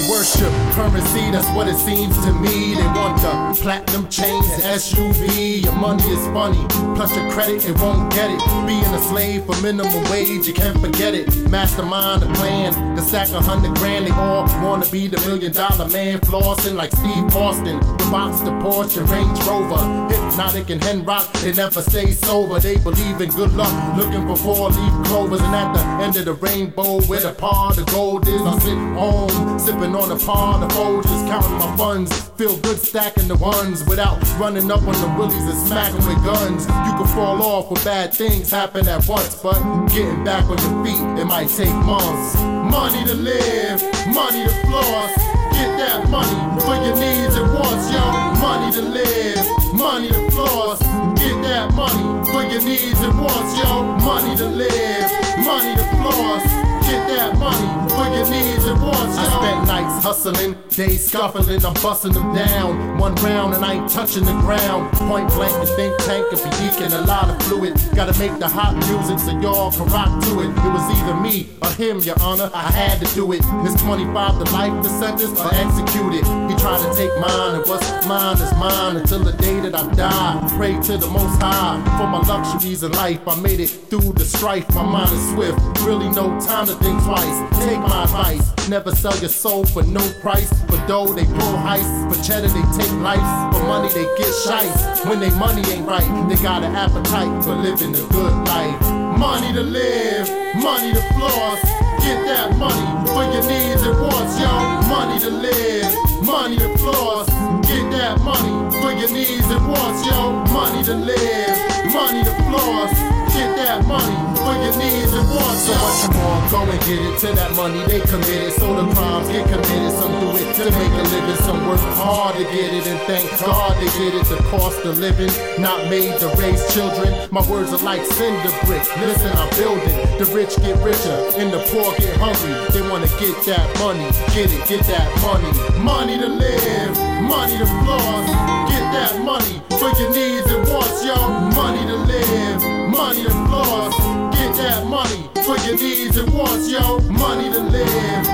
They worship currency, that's what it seems to me. They want the platinum chains, the SUV. Your money is funny, plus your credit, it won't get it. Being a slave for minimum wage, you can't forget it. Mastermind the plan, the sack $100 grand. They all wanna be the $1 million man, flossing like Steve Austin. The box, the Porsche, and Range Rover. Hypnotic and Henrock, they never stay sober. They believe in good luck, looking for 4-leaf clovers. And at the end of the rainbow, where the par the gold is, I sit home, sipping on a par the fold, just counting my funds. Feel good stacking the ones without running up on the willies and smacking with guns. You can fall off when bad things happen at once, but getting back on your feet, it might take months. Money to live, money to floss. Get that money for your needs and wants, yo. Money to live, money to floss. Get that money for your needs and wants, yo. Money to live, money to floss. Get that money for your needs and wants. I spent nights hustling, days scuffling. I'm busting them down, one round and I ain't touching the ground. Point blank, the think tank could be leaking a lot of fluid. Gotta make the hot music so y'all can rock to it. It was either me or him, your honor, I had to do it. It's 25 to life, the sentence, or execute it. He tried to take mine, and what's mine is mine until the day that I die. Pray to the Most High for my luxuries in life. I made it through the strife, my mind is swift, really no time to think twice. Take my advice, never sell your soul for no price. For dough they pull heists, for cheddar they take life, for money they get shites. When they money ain't right, they got an appetite for living a good life. Money to live, money to floss. Get that money for your needs and wants, yo. Money to live, money to floss. Get that money for your needs and wants, yo. Money to live, money to floss. Get that money for your needs and wants. So much more, go and get it. Till that money they committed, so the crimes get committed. Some do it to make a living, some work hard to get it, and thank God they get it. The cost of living, not made to raise children. My words are like cinder bricks. Listen, I'm building. The rich get richer and the poor get hungry. They wanna get that money, get it, get that money. Money to live, money to floss. Get that money for your needs and wants, yo. Money to live, money to floss. Get that money for your needs and wants, yo. Money to live,